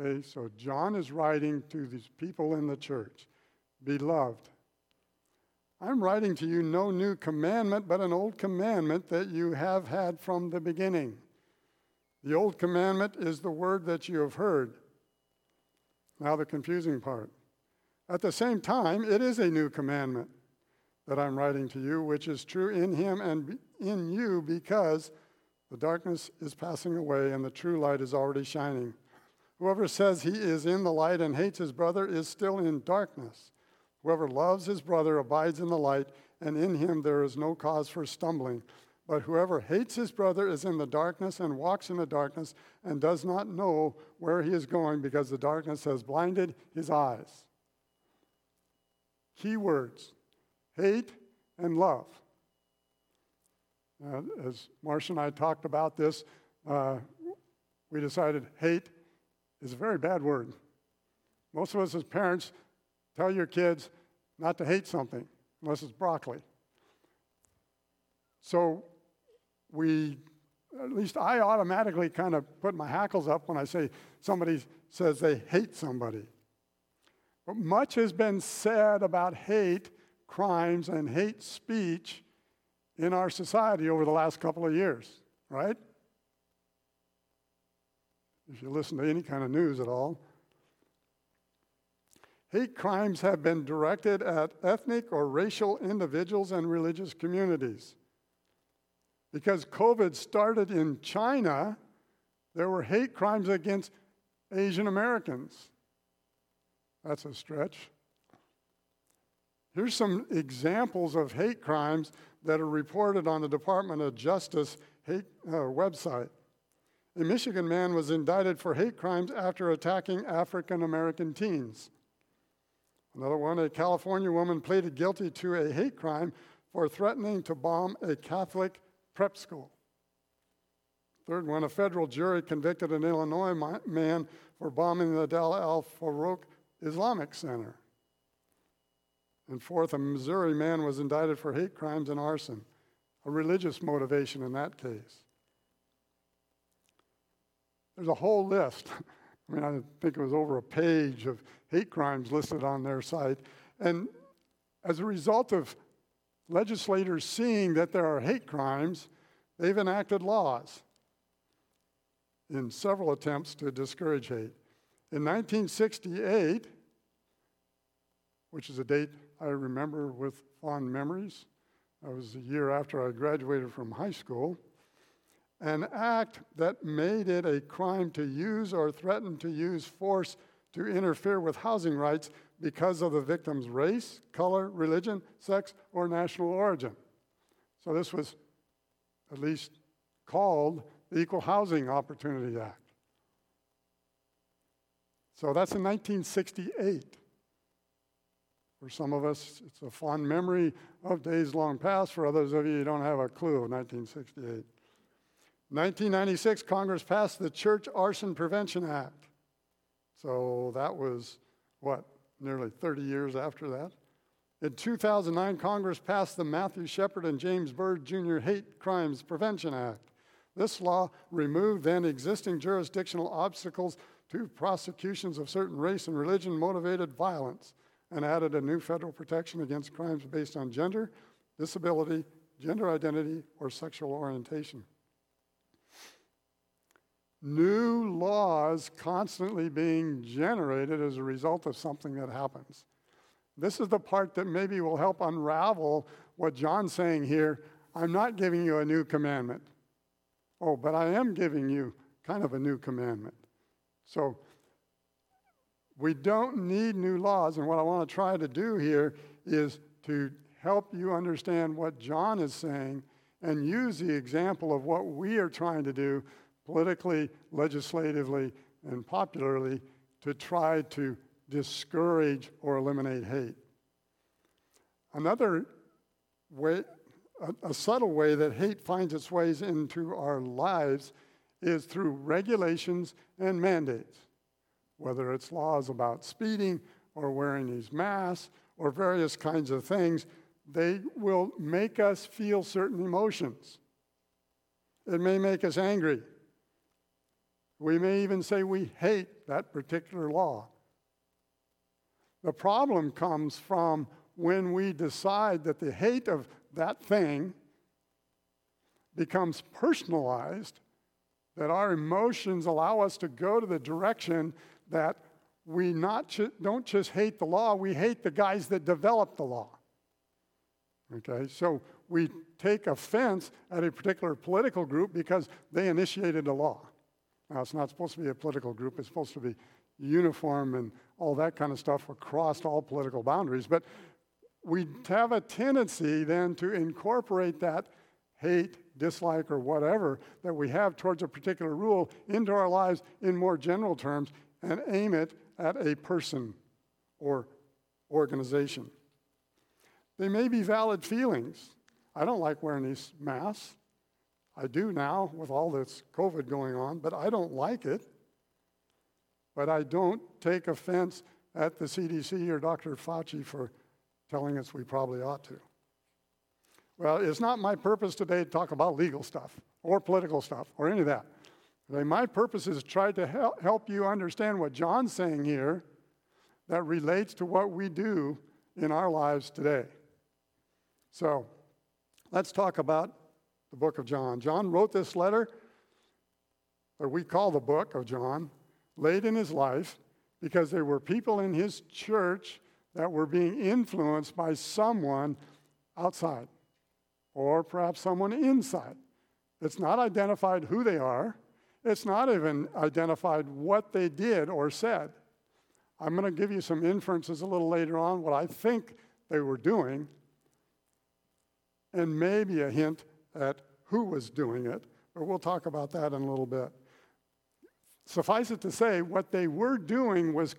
Okay, so John is writing to these people in the church. Beloved, I'm writing to you no new commandment, but an old commandment that you have had from the beginning. The old commandment is the word that you have heard. Now the confusing part. At the same time, it is a new commandment that I'm writing to you, which is true in him and in you, because the darkness is passing away and the true light is already shining. Whoever says he is in the light and hates his brother is still in darkness. Whoever loves his brother abides in the light, and in him there is no cause for stumbling. But whoever hates his brother is in the darkness and walks in the darkness and does not know where he is going because the darkness has blinded his eyes. Key words, hate and love. As Marcia and I talked about this, we decided hate is a very bad word. Most of us as parents tell your kids not to hate something, unless it's broccoli. So at least I automatically kind of put my hackles up when I say somebody says they hate somebody. But much has been said about hate crimes and hate speech in our society over the last couple of years, right? If you listen to any kind of news at all. Hate crimes have been directed at ethnic or racial individuals and religious communities. Because COVID started in China, there were hate crimes against Asian Americans. That's a stretch. Here's some examples of hate crimes that are reported on the Department of Justice website. A Michigan man was indicted for hate crimes after attacking African American teens. Another one, a California woman pleaded guilty to a hate crime for threatening to bomb a Catholic prep school. Third one, a federal jury convicted an Illinois man for bombing the Dar al-Farooq Islamic Center. And fourth, a Missouri man was indicted for hate crimes and arson, a religious motivation in that case. There's a whole list. I mean, I think it was over a page of hate crimes listed on their site. And as a result of legislators seeing that there are hate crimes, they've enacted laws in several attempts to discourage hate. In 1968, which is a date I remember with fond memories, that was the year after I graduated from high school, an act that made it a crime to use or threaten to use force to interfere with housing rights because of the victim's race, color, religion, sex, or national origin. So this was at least called the Equal Housing Opportunity Act. So that's in 1968. For some of us, it's a fond memory of days long past. For others of you, you don't have a clue of 1968. 1996, Congress passed the Church Arson Prevention Act. So that was, nearly 30 years after that. In 2009, Congress passed the Matthew Shepard and James Byrd Jr. Hate Crimes Prevention Act. This law removed then existing jurisdictional obstacles to prosecutions of certain race and religion-motivated violence and added a new federal protection against crimes based on gender, disability, gender identity, or sexual orientation. New laws constantly being generated as a result of something that happens. This is the part that maybe will help unravel what John's saying here. I'm not giving you a new commandment. Oh, but I am giving you kind of a new commandment. So we don't need new laws, and what I want to try to do here is to help you understand what John is saying and use the example of what we are trying to do politically, legislatively, and popularly to try to discourage or eliminate hate. Another way, a subtle way that hate finds its ways into our lives is through regulations and mandates, whether it's laws about speeding or wearing these masks or various kinds of things. They will make us feel certain emotions. It may make us angry. We may even say we hate that particular law. The problem comes from when we decide that the hate of that thing becomes personalized, that our emotions allow us to go to the direction that we don't just hate the law, we hate the guys that developed the law. Okay, so we take offense at a particular political group because they initiated a law. Now, it's not supposed to be a political group. It's supposed to be uniform and all that kind of stuff across all political boundaries. But we have a tendency then to incorporate that hate, dislike, or whatever that we have towards a particular rule into our lives in more general terms and aim it at a person or organization. They may be valid feelings. I don't like wearing these masks. I do now with all this COVID going on, but I don't like it. But I don't take offense at the CDC or Dr. Fauci for telling us we probably ought to. Well, it's not my purpose today to talk about legal stuff or political stuff or any of that. My purpose is to try to help you understand what John's saying here that relates to what we do in our lives today. So let's talk about the book of John. John wrote this letter that we call the book of John late in his life because there were people in his church that were being influenced by someone outside or perhaps someone inside. It's not identified who they are. It's not even identified what they did or said. I'm going to give you some inferences a little later on, what I think they were doing, and maybe a hint at who was doing it, but we'll talk about that in a little bit. Suffice it to say, what they were doing was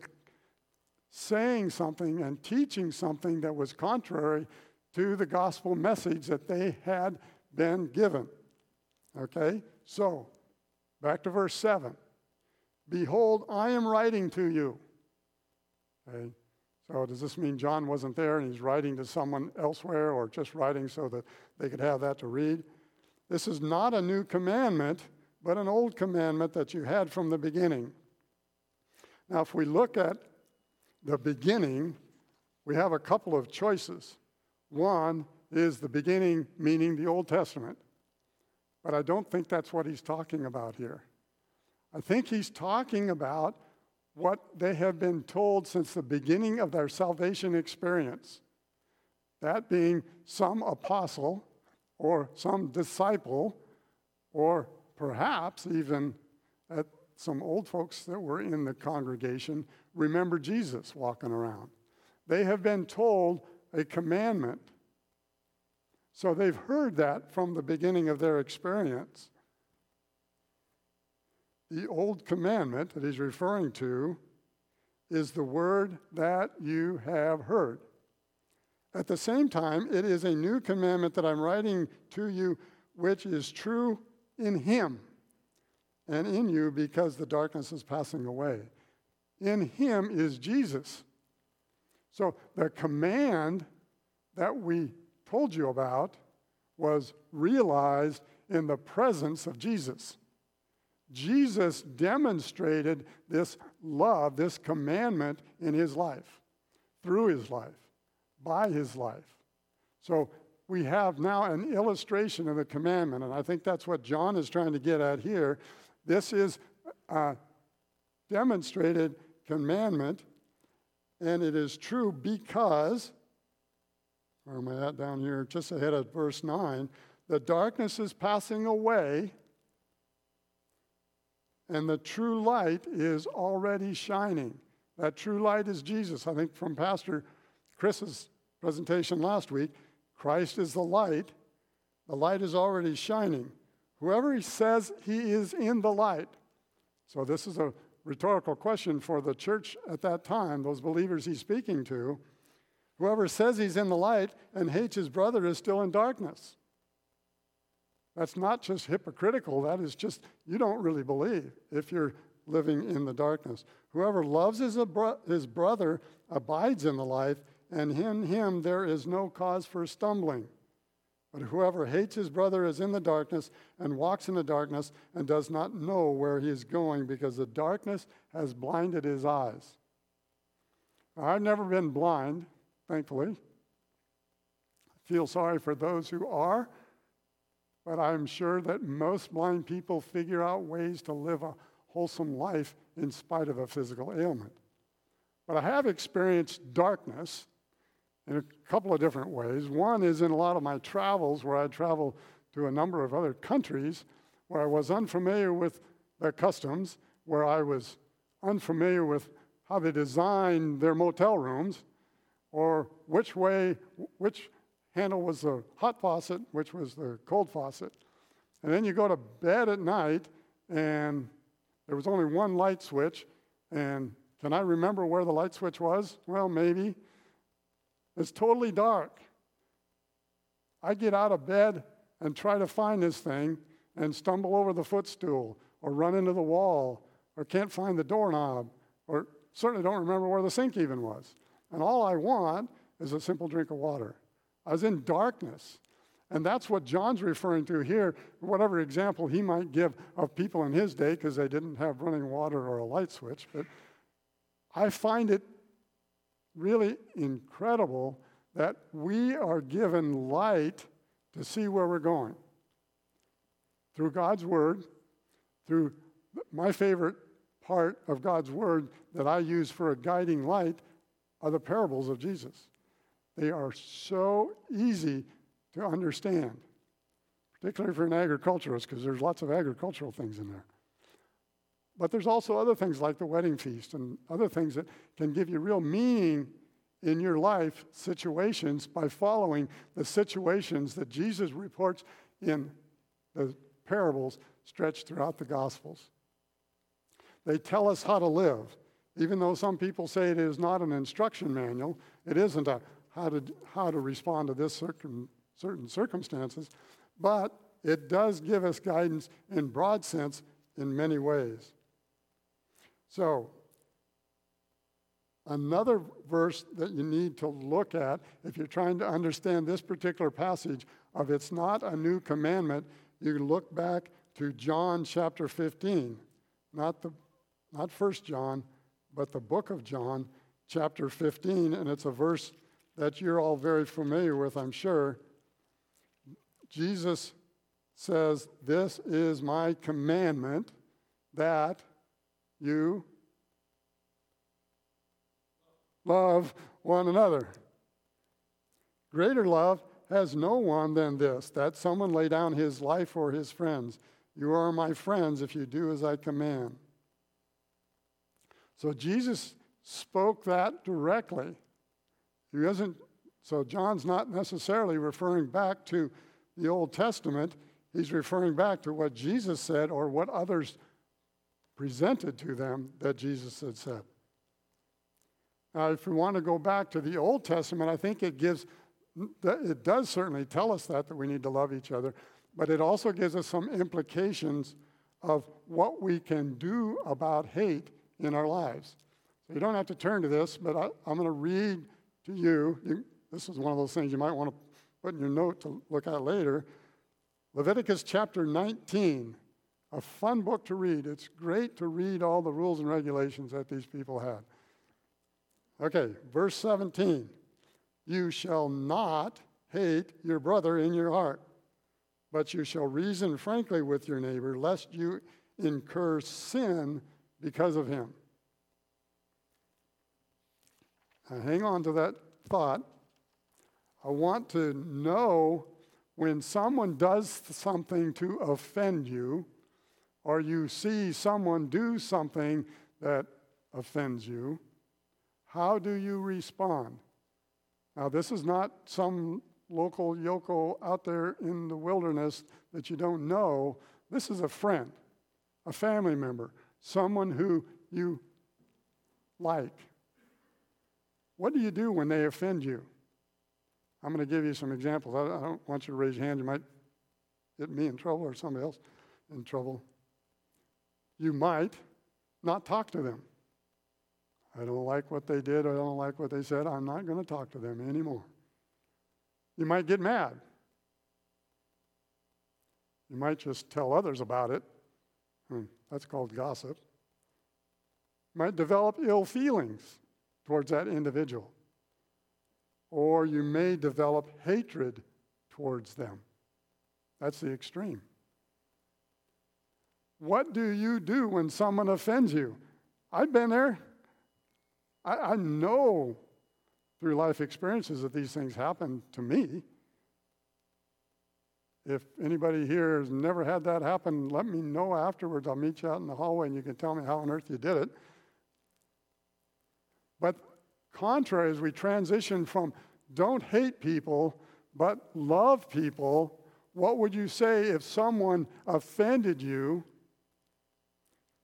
saying something and teaching something that was contrary to the gospel message that they had been given. Okay? So, back to verse 7. Behold, I am writing to you. Okay? So does this mean John wasn't there and he's writing to someone elsewhere or just writing so that they could have that to read? This is not a new commandment, but an old commandment that you had from the beginning. Now, if we look at the beginning, we have a couple of choices. One is the beginning, meaning the Old Testament. But I don't think that's what he's talking about here. I think he's talking about what they have been told since the beginning of their salvation experience. That being some apostle or some disciple or perhaps even at some old folks that were in the congregation remember Jesus walking around. They have been told a commandment. So they've heard that from the beginning of their experience. The old commandment that he's referring to is the word that you have heard. At the same time, it is a new commandment that I'm writing to you, which is true in him and in you because the darkness is passing away. In him is Jesus. So the command that we told you about was realized in the presence of Jesus. Jesus demonstrated this love, this commandment in his life, through his life, by his life. So we have now an illustration of the commandment, and I think that's what John is trying to get at here. This is a demonstrated commandment, and it is true because, where am I at down here, just ahead of verse 9, the darkness is passing away, and the true light is already shining. That true light is Jesus. I think from Pastor Chris's presentation last week, Christ is the light. The light is already shining. Whoever he says he is in the light. So this is a rhetorical question for the church at that time, those believers he's speaking to. Whoever says he's in the light and hates his brother is still in darkness. That's not just hypocritical. That is just, you don't really believe if you're living in the darkness. Whoever loves his brother abides in the light, and in him there is no cause for stumbling. But whoever hates his brother is in the darkness and walks in the darkness and does not know where he is going because the darkness has blinded his eyes. Now, I've never been blind, thankfully. I feel sorry for those who are, but I'm sure that most blind people figure out ways to live a wholesome life in spite of a physical ailment. But I have experienced darkness in a couple of different ways. One is in a lot of my travels where I travel to a number of other countries where I was unfamiliar with their customs, where I was unfamiliar with how they design their motel rooms or which handle was the hot faucet, which was the cold faucet. And then you go to bed at night and there was only one light switch, and can I remember where the light switch was? Well, maybe. It's totally dark. I get out of bed and try to find this thing and stumble over the footstool or run into the wall or can't find the doorknob or certainly don't remember where the sink even was. And all I want is a simple drink of water. I was in darkness. And that's what John's referring to here, whatever example he might give of people in his day because they didn't have running water or a light switch. But I find it really incredible that we are given light to see where we're going. Through God's Word, through my favorite part of God's Word that I use for a guiding light are the parables of Jesus. They are so easy to understand, particularly if you're an agriculturist, because there's lots of agricultural things in there. But there's also other things like the wedding feast and other things that can give you real meaning in your life situations by following the situations that Jesus reports in the parables stretched throughout the Gospels. They tell us how to live. Even though some people say it is not an instruction manual, it isn't a how to respond to this certain circumstances, but it does give us guidance in broad sense in many ways. So, another verse that you need to look at if you're trying to understand this particular passage of it's not a new commandment, you look back to John chapter 15, not 1 John, but the book of John chapter 15, and it's a verse that you're all very familiar with, I'm sure. Jesus says, "This is my commandment that you love one another. Greater love has no one than this, that someone lay down his life for his friends. You are my friends if you do as I command." So Jesus spoke that directly. So John's not necessarily referring back to the Old Testament. He's referring back to what Jesus said or what others presented to them that Jesus had said. Now, if we want to go back to the Old Testament, I think it does certainly tell us that we need to love each other, but it also gives us some implications of what we can do about hate in our lives. So you don't have to turn to this, but I'm going to read to you, this is one of those things you might want to put in your note to look at later, Leviticus chapter 19, a fun book to read. It's great to read all the rules and regulations that these people had. Okay, verse 17, "You shall not hate your brother in your heart, but you shall reason frankly with your neighbor, lest you incur sin because of him." Now, hang on to that thought. I want to know when someone does something to offend you, or you see someone do something that offends you, how do you respond? Now, this is not some local yoko out there in the wilderness that you don't know. This is a friend, a family member, someone who you like. What do you do when they offend you? I'm going to give you some examples. I don't want you to raise your hand. You might get me in trouble or somebody else in trouble. You might not talk to them. I don't like what they did. I don't like what they said. I'm not going to talk to them anymore. You might get mad. You might just tell others about it. That's called gossip. Might develop ill feelings towards that individual. Or you may develop hatred towards them. That's the extreme. What do you do when someone offends you? I've been there. I know through life experiences that these things happen to me. If anybody here has never had that happen, let me know afterwards. I'll meet you out in the hallway and you can tell me how on earth you did it. But contrary, as we transition from don't hate people, but love people, what would you say if someone offended you,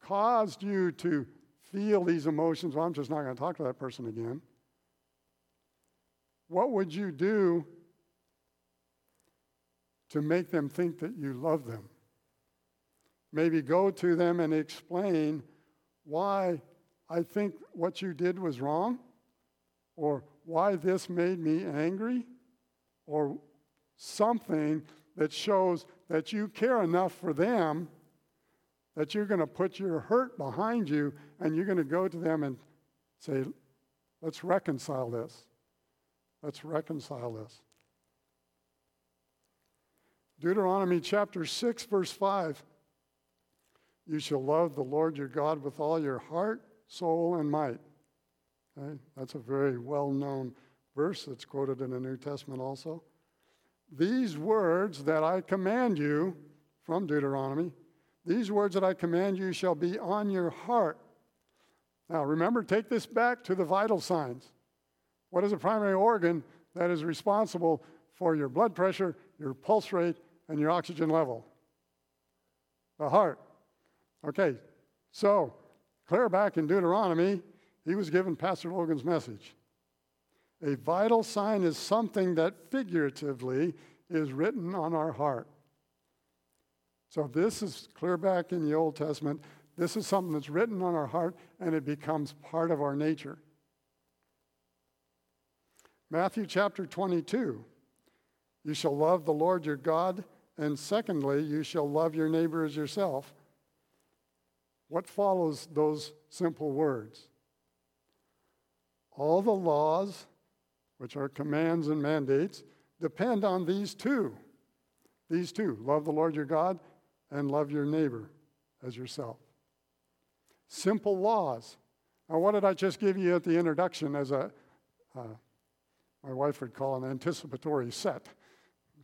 caused you to feel these emotions? Well, I'm just not going to talk to that person again. What would you do to make them think that you love them? Maybe go to them and explain why I think what you did was wrong, or why this made me angry, or something that shows that you care enough for them that you're going to put your hurt behind you and you're going to go to them and say, let's reconcile this. Let's reconcile this. Deuteronomy chapter 6, verse 5. You shall love the Lord your God with all your heart, soul, and might. Okay? That's a very well-known verse that's quoted in the New Testament also. These words that I command you, from Deuteronomy, these words that I command you shall be on your heart. Now remember, take this back to the vital signs. What is the primary organ that is responsible for your blood pressure, your pulse rate, and your oxygen level? The heart. Okay, so clear back in Deuteronomy, he was given Pastor Logan's message. A vital sign is something that figuratively is written on our heart. So this is clear back in the Old Testament. This is something that's written on our heart, and it becomes part of our nature. Matthew chapter 22. You shall love the Lord your God, and secondly, you shall love your neighbor as yourself. What follows those simple words? All the laws, which are commands and mandates, depend on these two. These two, love the Lord your God and love your neighbor as yourself. Simple laws. Now, what did I just give you at the introduction as my wife would call an anticipatory set?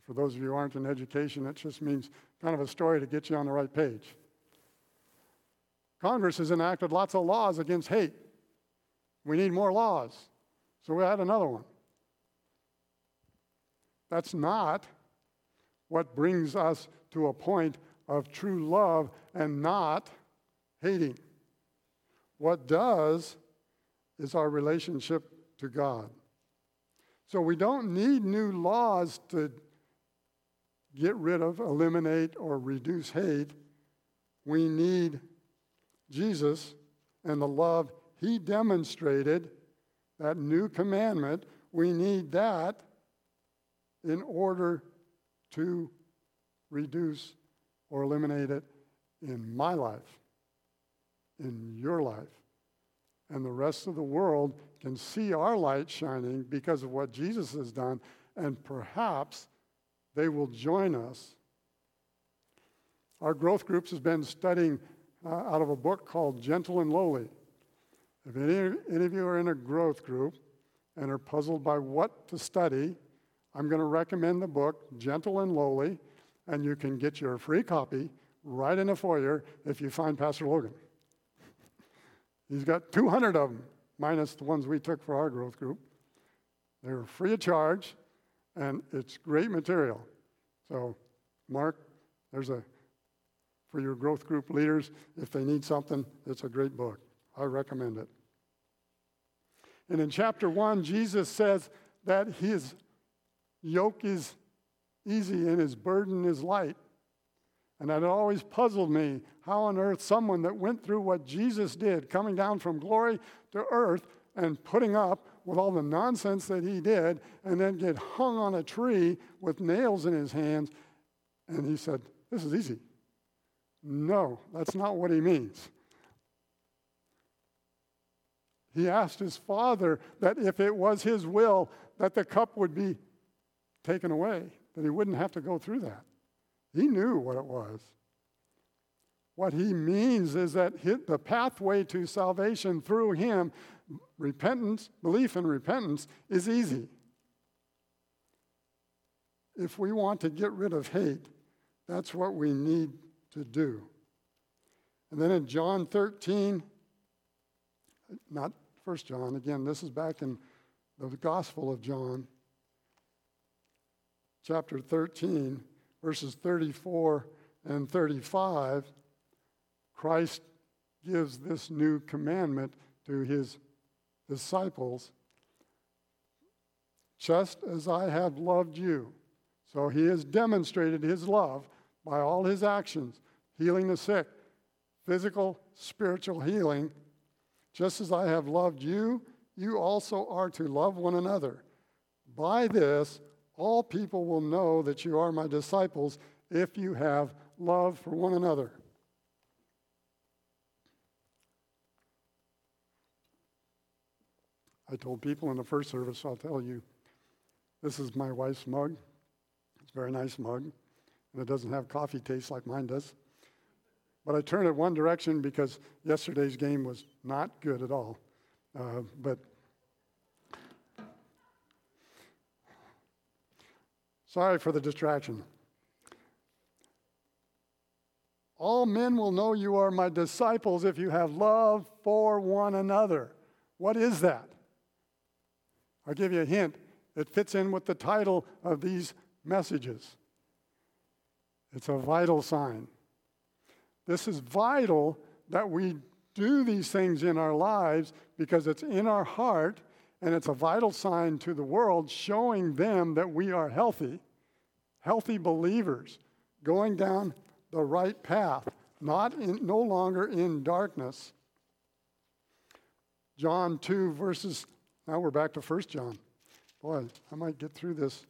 For those of you who aren't in education, it just means kind of a story to get you on the right page. Congress has enacted lots of laws against hate. We need more laws. So we had another one. That's not what brings us to a point of true love and not hating. What does is our relationship to God. So we don't need new laws to get rid of, eliminate, or reduce hate. We need Jesus and the love he demonstrated, that new commandment. We need that in order to reduce or eliminate it in my life, in your life. And the rest of the world can see our light shining because of what Jesus has done, and perhaps they will join us. Our growth groups has been studying out of a book called Gentle and Lowly. If any of you are in a growth group and are puzzled by what to study, I'm going to recommend the book, Gentle and Lowly, and you can get your free copy right in the foyer if you find Pastor Logan. He's got 200 of them, minus the ones we took for our growth group. They're free of charge, and it's great material. So, Mark, for your growth group leaders, if they need something, it's a great book. I recommend it. And in chapter 1, Jesus says that his yoke is easy and his burden is light. And that always puzzled me, how on earth someone that went through what Jesus did, coming down from glory to earth and putting up with all the nonsense that he did, and then get hung on a tree with nails in his hands, and he said, This is easy. No, that's not what he means. He asked his father that if it was his will, that the cup would be taken away, that he wouldn't have to go through that. He knew what it was. What he means is that the pathway to salvation through him, repentance, belief in repentance, is easy. If we want to get rid of hate, that's what we need to do. And then in John 13, not 1 John, again, this is back in the Gospel of John, chapter 13, verses 34 and 35, Christ gives this new commandment to his disciples. Just as I have loved you. So he has demonstrated his love by all his actions, healing the sick, physical, spiritual healing. Just as I have loved you, you also are to love one another. By this, all people will know that you are my disciples if you have love for one another. I told people in the first service, I'll tell you, this is my wife's mug. It's a very nice mug, and it doesn't have coffee taste like mine does. But I turned it one direction because yesterday's game was not good at all. Sorry for the distraction. All men will know you are my disciples if you have love for one another. What is that? I'll give you a hint. It fits in with the title of these messages. It's a vital sign. This is vital that we do these things in our lives because it's in our heart, and it's a vital sign to the world showing them that we are healthy believers, going down the right path, no longer in darkness. John 2 verses, now we're back to 1 John. Boy, I might get through this.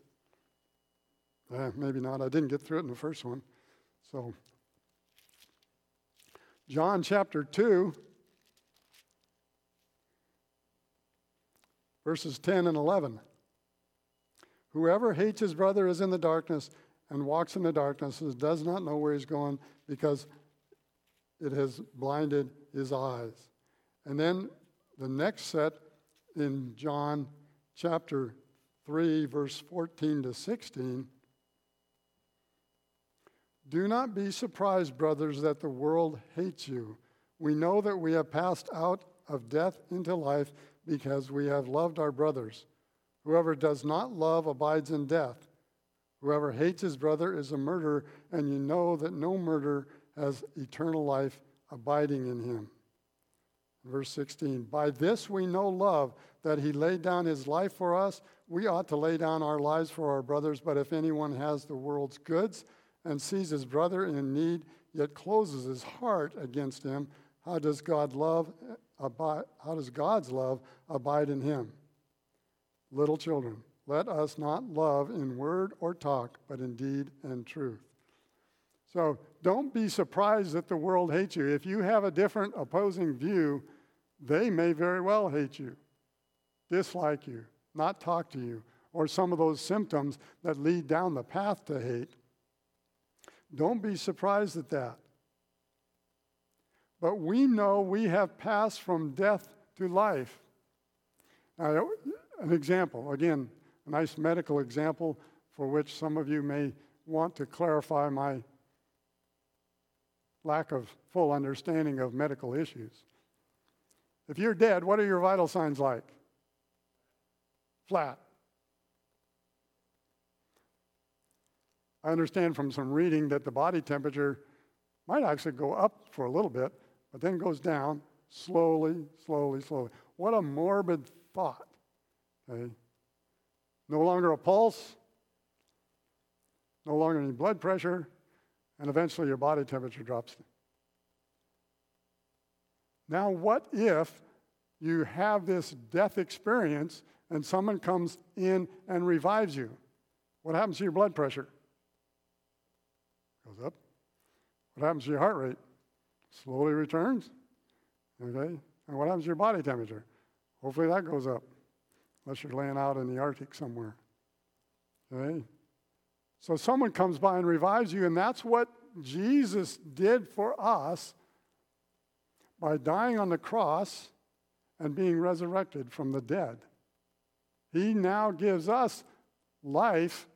Maybe not. I didn't get through it in the first one. So, John chapter 2, verses 10 and 11. Whoever hates his brother is in the darkness and walks in the darkness and does not know where he's going because it has blinded his eyes. And then the next set in John chapter 3, verse 14 to 16. Do not be surprised, brothers, that the world hates you. We know that we have passed out of death into life because we have loved our brothers. Whoever does not love abides in death. Whoever hates his brother is a murderer, and you know that no murderer has eternal life abiding in him. Verse 16, by this we know love, that he laid down his life for us. We ought to lay down our lives for our brothers, but if anyone has the world's goods and sees his brother in need, yet closes his heart against him, how does God's love abide in him? Little children, let us not love in word or talk, but in deed and truth. So don't be surprised that the world hates you. If you have a different opposing view, they may very well hate you, dislike you, not talk to you, or some of those symptoms that lead down the path to hate. Don't be surprised at that. But we know we have passed from death to life. Now, an example, again, a nice medical example for which some of you may want to clarify my lack of full understanding of medical issues. If you're dead, what are your vital signs like? Flat. I understand from some reading that the body temperature might actually go up for a little bit, but then goes down slowly. What a morbid thought. Okay? No longer a pulse, no longer any blood pressure, and eventually your body temperature drops. Now, what if you have this death experience and someone comes in and revives you? What happens to your blood pressure? Goes up, What happens to your heart rate? Slowly returns, okay? And what happens to your body temperature? Hopefully that goes up, unless you're laying out in the Arctic somewhere, okay? So someone comes by and revives you, and that's what Jesus did for us by dying on the cross and being resurrected from the dead. He now gives us life,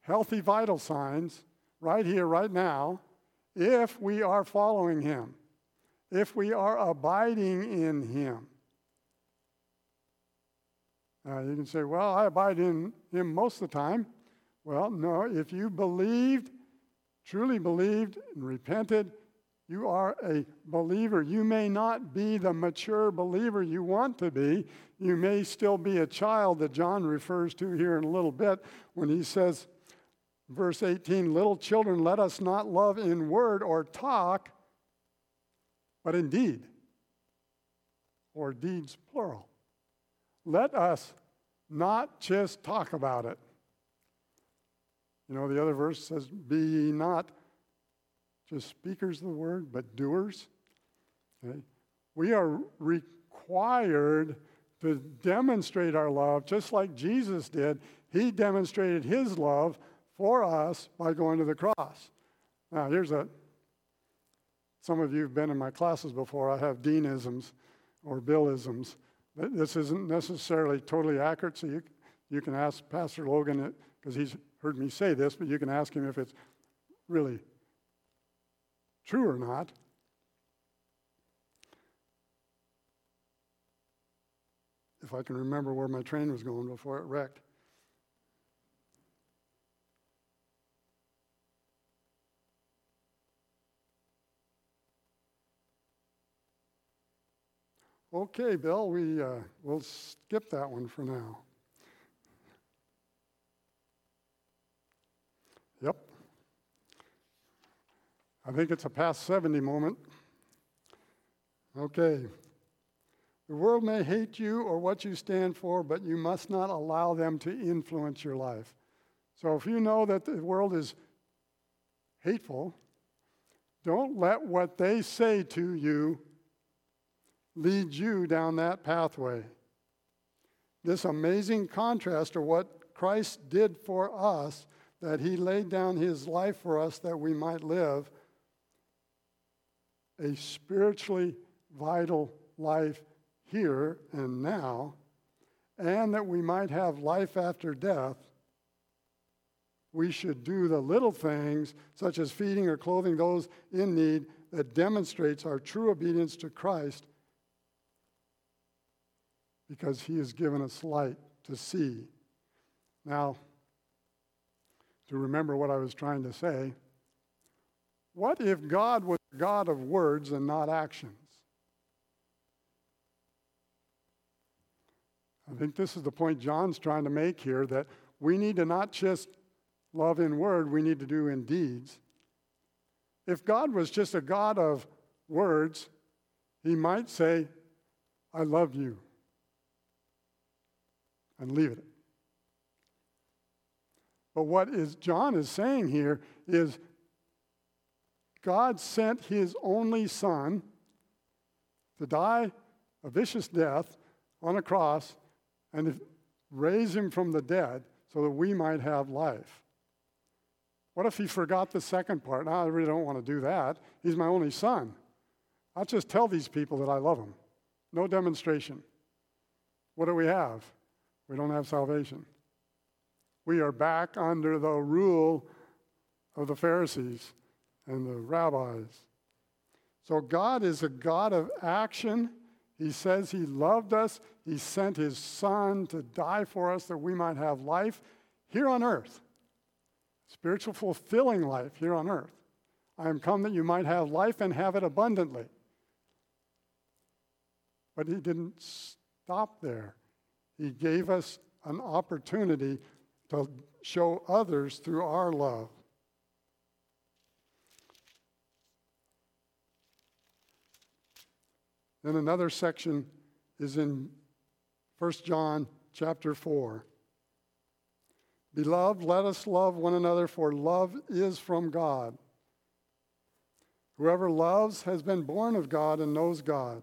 healthy vital signs, right here, right now, if we are following him, if we are abiding in him. Now, you can say, well, I abide in him most of the time. Well, no, if you believed, truly believed and repented, you are a believer. You may not be the mature believer you want to be. You may still be a child that John refers to here in a little bit when he says, Verse 18, little children, let us not love in word or talk, but in deed, or deeds plural. Let us not just talk about it. You know, the other verse says, be ye not just speakers of the word, but doers. Okay? We are required to demonstrate our love, just like Jesus did. He demonstrated his love for us by going to the cross. Now, some of you have been in my classes before. I have Deanisms or Billisms. This isn't necessarily totally accurate, so you can ask Pastor Logan, because he's heard me say this, but you can ask him if it's really true or not. If I can remember where my train was going before it wrecked. Okay, Bill, we'll skip that one for now. Yep. I think it's a past 70 moment. Okay. The world may hate you or what you stand for, but you must not allow them to influence your life. So if you know that the world is hateful, don't let what they say to you lead you down that pathway. This amazing contrast of what Christ did for us, that he laid down his life for us that we might live a spiritually vital life here and now, and that we might have life after death. We should do the little things, such as feeding or clothing those in need, that demonstrates our true obedience to Christ, because he has given us light to see. Now, to remember what I was trying to say, what if God was a God of words and not actions? I think this is the point John's trying to make here, that we need to not just love in word, we need to do in deeds. If God was just a God of words, he might say, I love you, and leave it. But what John is saying here is God sent his only son to die a vicious death on a cross and raise him from the dead so that we might have life. What if he forgot the second part? Now, I really don't want to do that. He's my only son. I'll just tell these people that I love them. No demonstration. What do we have? We don't have salvation. We are back under the rule of the Pharisees and the rabbis. So God is a God of action. He says he loved us. He sent his son to die for us that we might have life here on earth. Spiritual fulfilling life here on earth. I am come that you might have life and have it abundantly. But he didn't stop there. He gave us an opportunity to show others through our love. Then another section is in 1 John chapter 4. Beloved, let us love one another, for love is from God. Whoever loves has been born of God and knows God.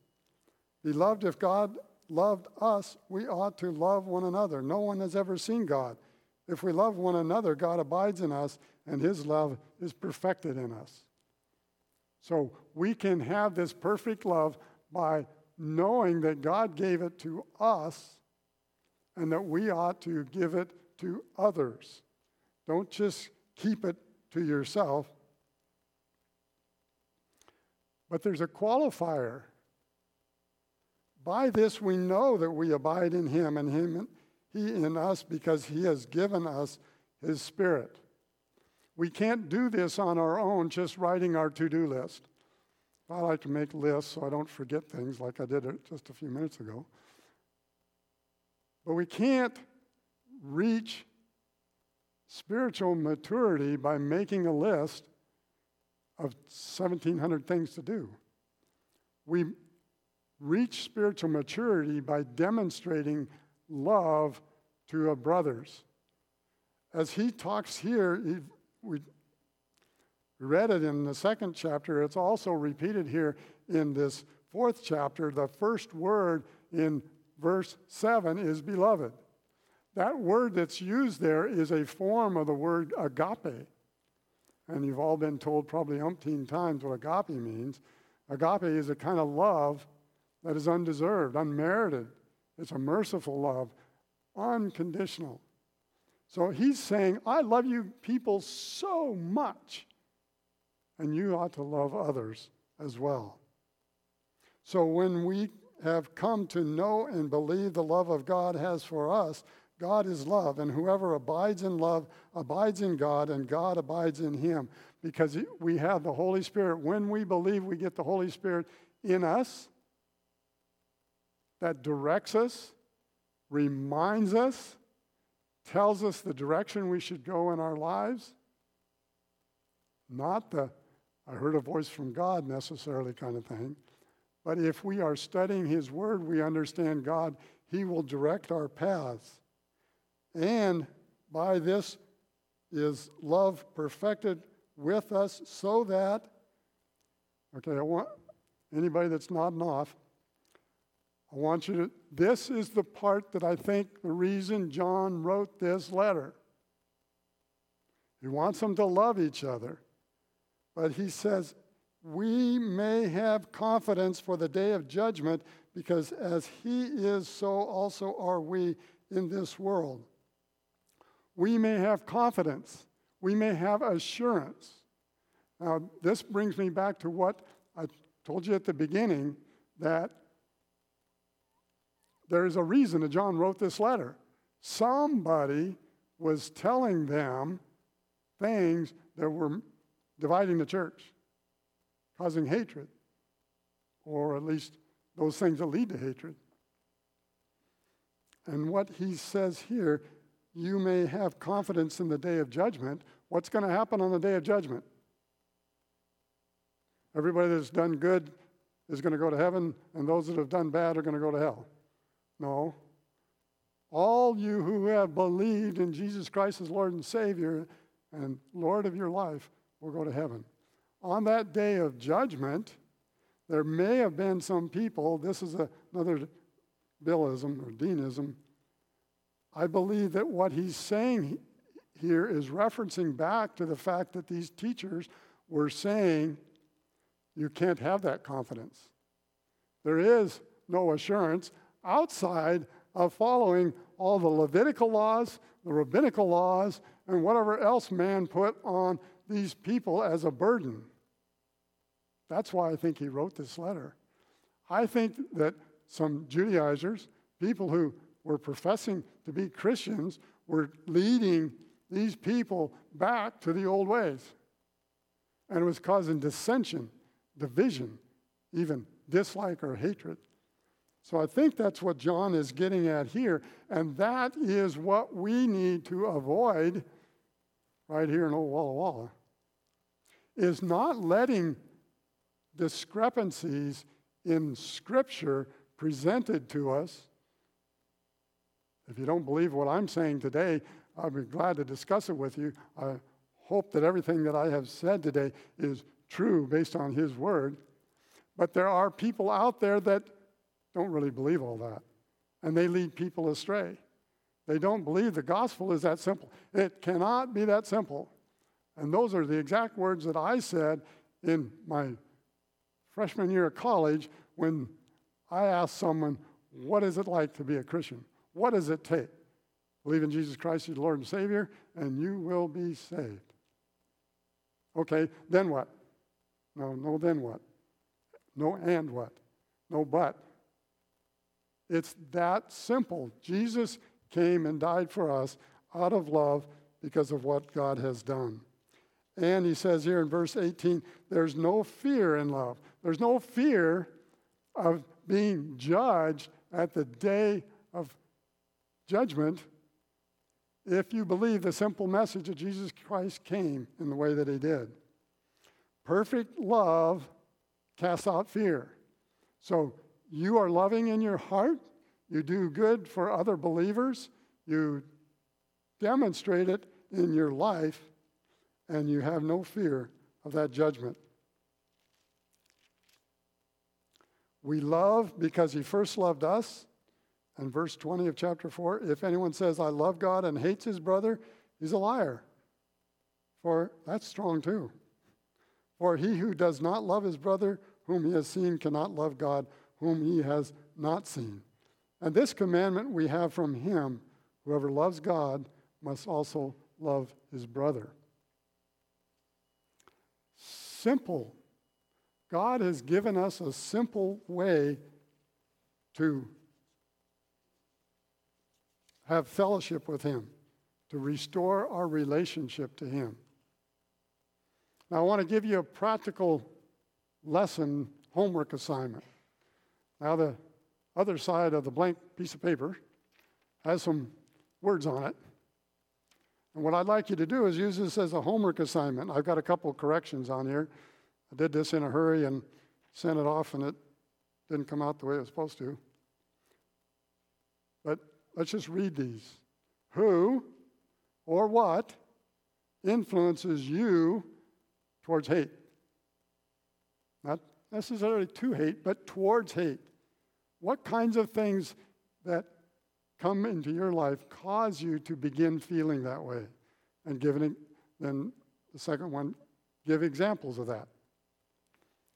Beloved, if God loved us, we ought to love one another. No one has ever seen God. If we love one another, God abides in us, and his love is perfected in us. So we can have this perfect love by knowing that God gave it to us and that we ought to give it to others. Don't just keep it to yourself. But there's a qualifier. By this we know that we abide in him, and he in us, because he has given us his Spirit. We can't do this on our own, just writing our to-do list. I like to make lists so I don't forget things like I did just a few minutes ago. But we can't reach spiritual maturity by making a list of 1,700 things to do. We reach spiritual maturity by demonstrating love to our brothers. As he talks here, we read it in the second chapter. It's also repeated here in this fourth chapter. The first word in verse 7 is beloved. That word that's used there is a form of the word agape. And you've all been told probably umpteen times what agape means. Agape is a kind of love that is undeserved, unmerited. It's a merciful love, unconditional. So he's saying, I love you people so much, and you ought to love others as well. So when we have come to know and believe the love of God has for us, God is love, and whoever abides in love abides in God, and God abides in him, because we have the Holy Spirit. When we believe, we get the Holy Spirit in us, that directs us, reminds us, tells us the direction we should go in our lives. Not the, I heard a voice from God necessarily kind of thing. But if we are studying his word, we understand God. He will direct our paths. And by this is love perfected with us, so that, okay, I want anybody that's nodding off, I want you to, this is the part that I think the reason John wrote this letter. He wants them to love each other. But he says, we may have confidence for the day of judgment, because as he is, so also are we in this world. We may have confidence. We may have assurance. Now, this brings me back to what I told you at the beginning, that there is a reason that John wrote this letter. Somebody was telling them things that were dividing the church, causing hatred, or at least those things that lead to hatred. And what he says here, you may have confidence in the day of judgment. What's going to happen on the day of judgment? Everybody that's done good is going to go to heaven, and those that have done bad are going to go to hell. No. All you who have believed in Jesus Christ as Lord and Savior and Lord of your life will go to heaven. On that day of judgment, there may have been some people, this is another Billism or Deanism. I believe that what he's saying here is referencing back to the fact that these teachers were saying, you can't have that confidence. There is no assurance outside of following all the Levitical laws, the rabbinical laws, and whatever else man put on these people as a burden. That's why I think he wrote this letter. I think that some Judaizers, people who were professing to be Christians, were leading these people back to the old ways. and it was causing dissension, division, even dislike or hatred. So I think that's what John is getting at here, and that is what we need to avoid right here in Old Walla Walla, is not letting discrepancies in Scripture presented to us. If you don't believe what I'm saying today, I'll be glad to discuss it with you. I hope that everything that I have said today is true based on His Word. But there are people out there that don't really believe all that, and they lead people astray. They don't believe the gospel is that simple. It cannot be that simple. And those are the exact words that I said in my freshman year of college when I asked someone, what is it like to be a Christian? What does it take? Believe in Jesus Christ as Lord and Savior, and you will be saved. Okay, then what? No, then what? No, and what? No, but. It's that simple. Jesus came and died for us out of love because of what God has done. And he says here in verse 18, there's no fear in love. There's no fear of being judged at the day of judgment if you believe the simple message that Jesus Christ came in the way that he did. Perfect love casts out fear. So you are loving in your heart. You do good for other believers. You demonstrate it in your life, and you have no fear of that judgment. We love because he first loved us. And verse 20 of chapter 4, if anyone says, I love God and hates his brother, he's a liar. For that's strong too. For he who does not love his brother whom he has seen cannot love God whom he has not seen. And this commandment we have from him, whoever loves God must also love his brother. Simple. God has given us a simple way to have fellowship with him, to restore our relationship to him. Now, I want to give you a practical lesson, homework assignment. Now, the other side of the blank piece of paper has some words on it. And what I'd like you to do is use this as a homework assignment. I've got a couple corrections on here. I did this in a hurry and sent it off, and it didn't come out the way it was supposed to. But let's just read these. Who or what influences you towards hate? Not necessarily to hate, but towards hate. What kinds of things that come into your life cause you to begin feeling that way? And then the second one, give examples of that.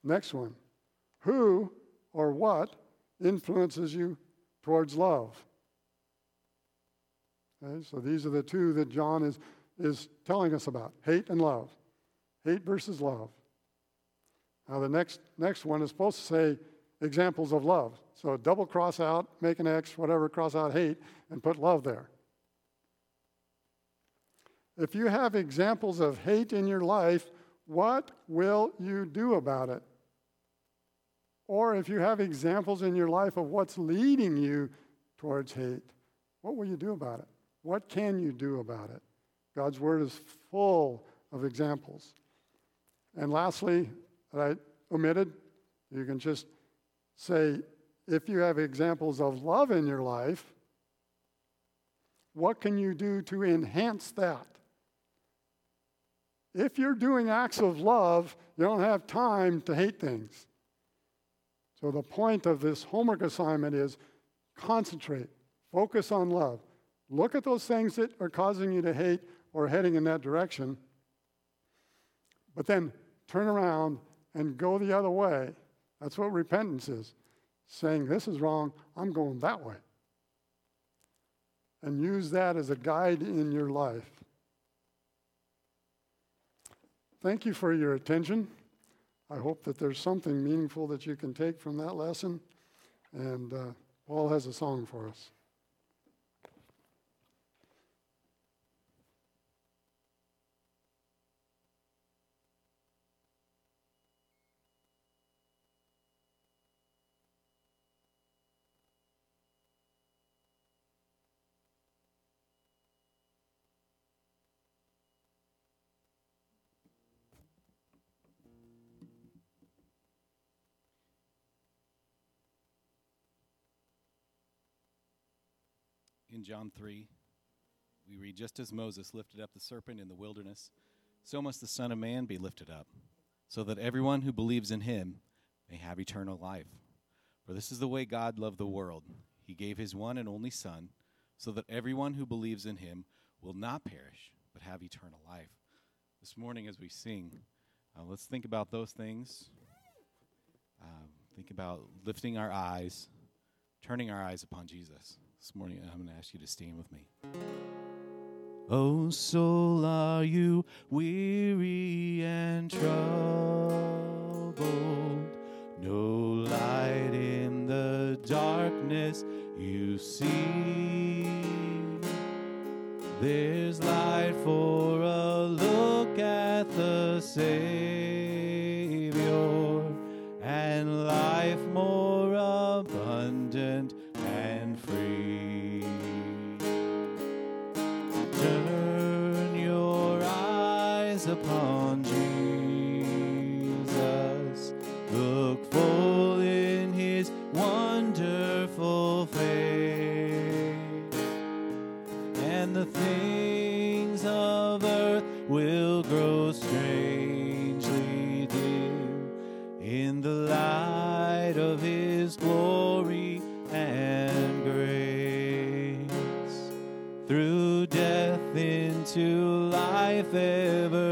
Next one, who or what influences you towards love? Okay, so these are the two that John is telling us about, hate and love. Hate versus love. Now the next one is supposed to say examples of love. So double cross out, make an X, whatever, cross out hate, and put love there. If you have examples of hate in your life, what will you do about it? Or if you have examples in your life of what's leading you towards hate, what will you do about it? What can you do about it? God's Word is full of examples. And lastly, that I omitted, you can just say, if you have examples of love in your life, what can you do to enhance that? If you're doing acts of love, you don't have time to hate things. So the point of this homework assignment is concentrate, focus on love. Look at those things that are causing you to hate or heading in that direction, but then turn around and go the other way. That's what repentance is. Saying, this is wrong, I'm going that way. And use that as a guide in your life. Thank you for your attention. I hope that there's something meaningful that you can take from that lesson. And Paul has a song for us. in John 3, we read, just as Moses lifted up the serpent in the wilderness, so must the Son of Man be lifted up, so that everyone who believes in him may have eternal life. For this is the way God loved the world. He gave his one and only Son, so that everyone who believes in him will not perish, but have eternal life. This morning as we sing, let's think about those things. Think about lifting our eyes, turning our eyes upon Jesus. This morning I'm going to ask you to stand with me. Oh, soul, are you weary and troubled? No light in the darkness you see. There's light for a look at the Savior, and life more abundant and free. Turn your eyes upon Jesus. Look full in his wonderful face, and the things of earth will grow strangely dim in the light of his glory and grace. Through death into life ever.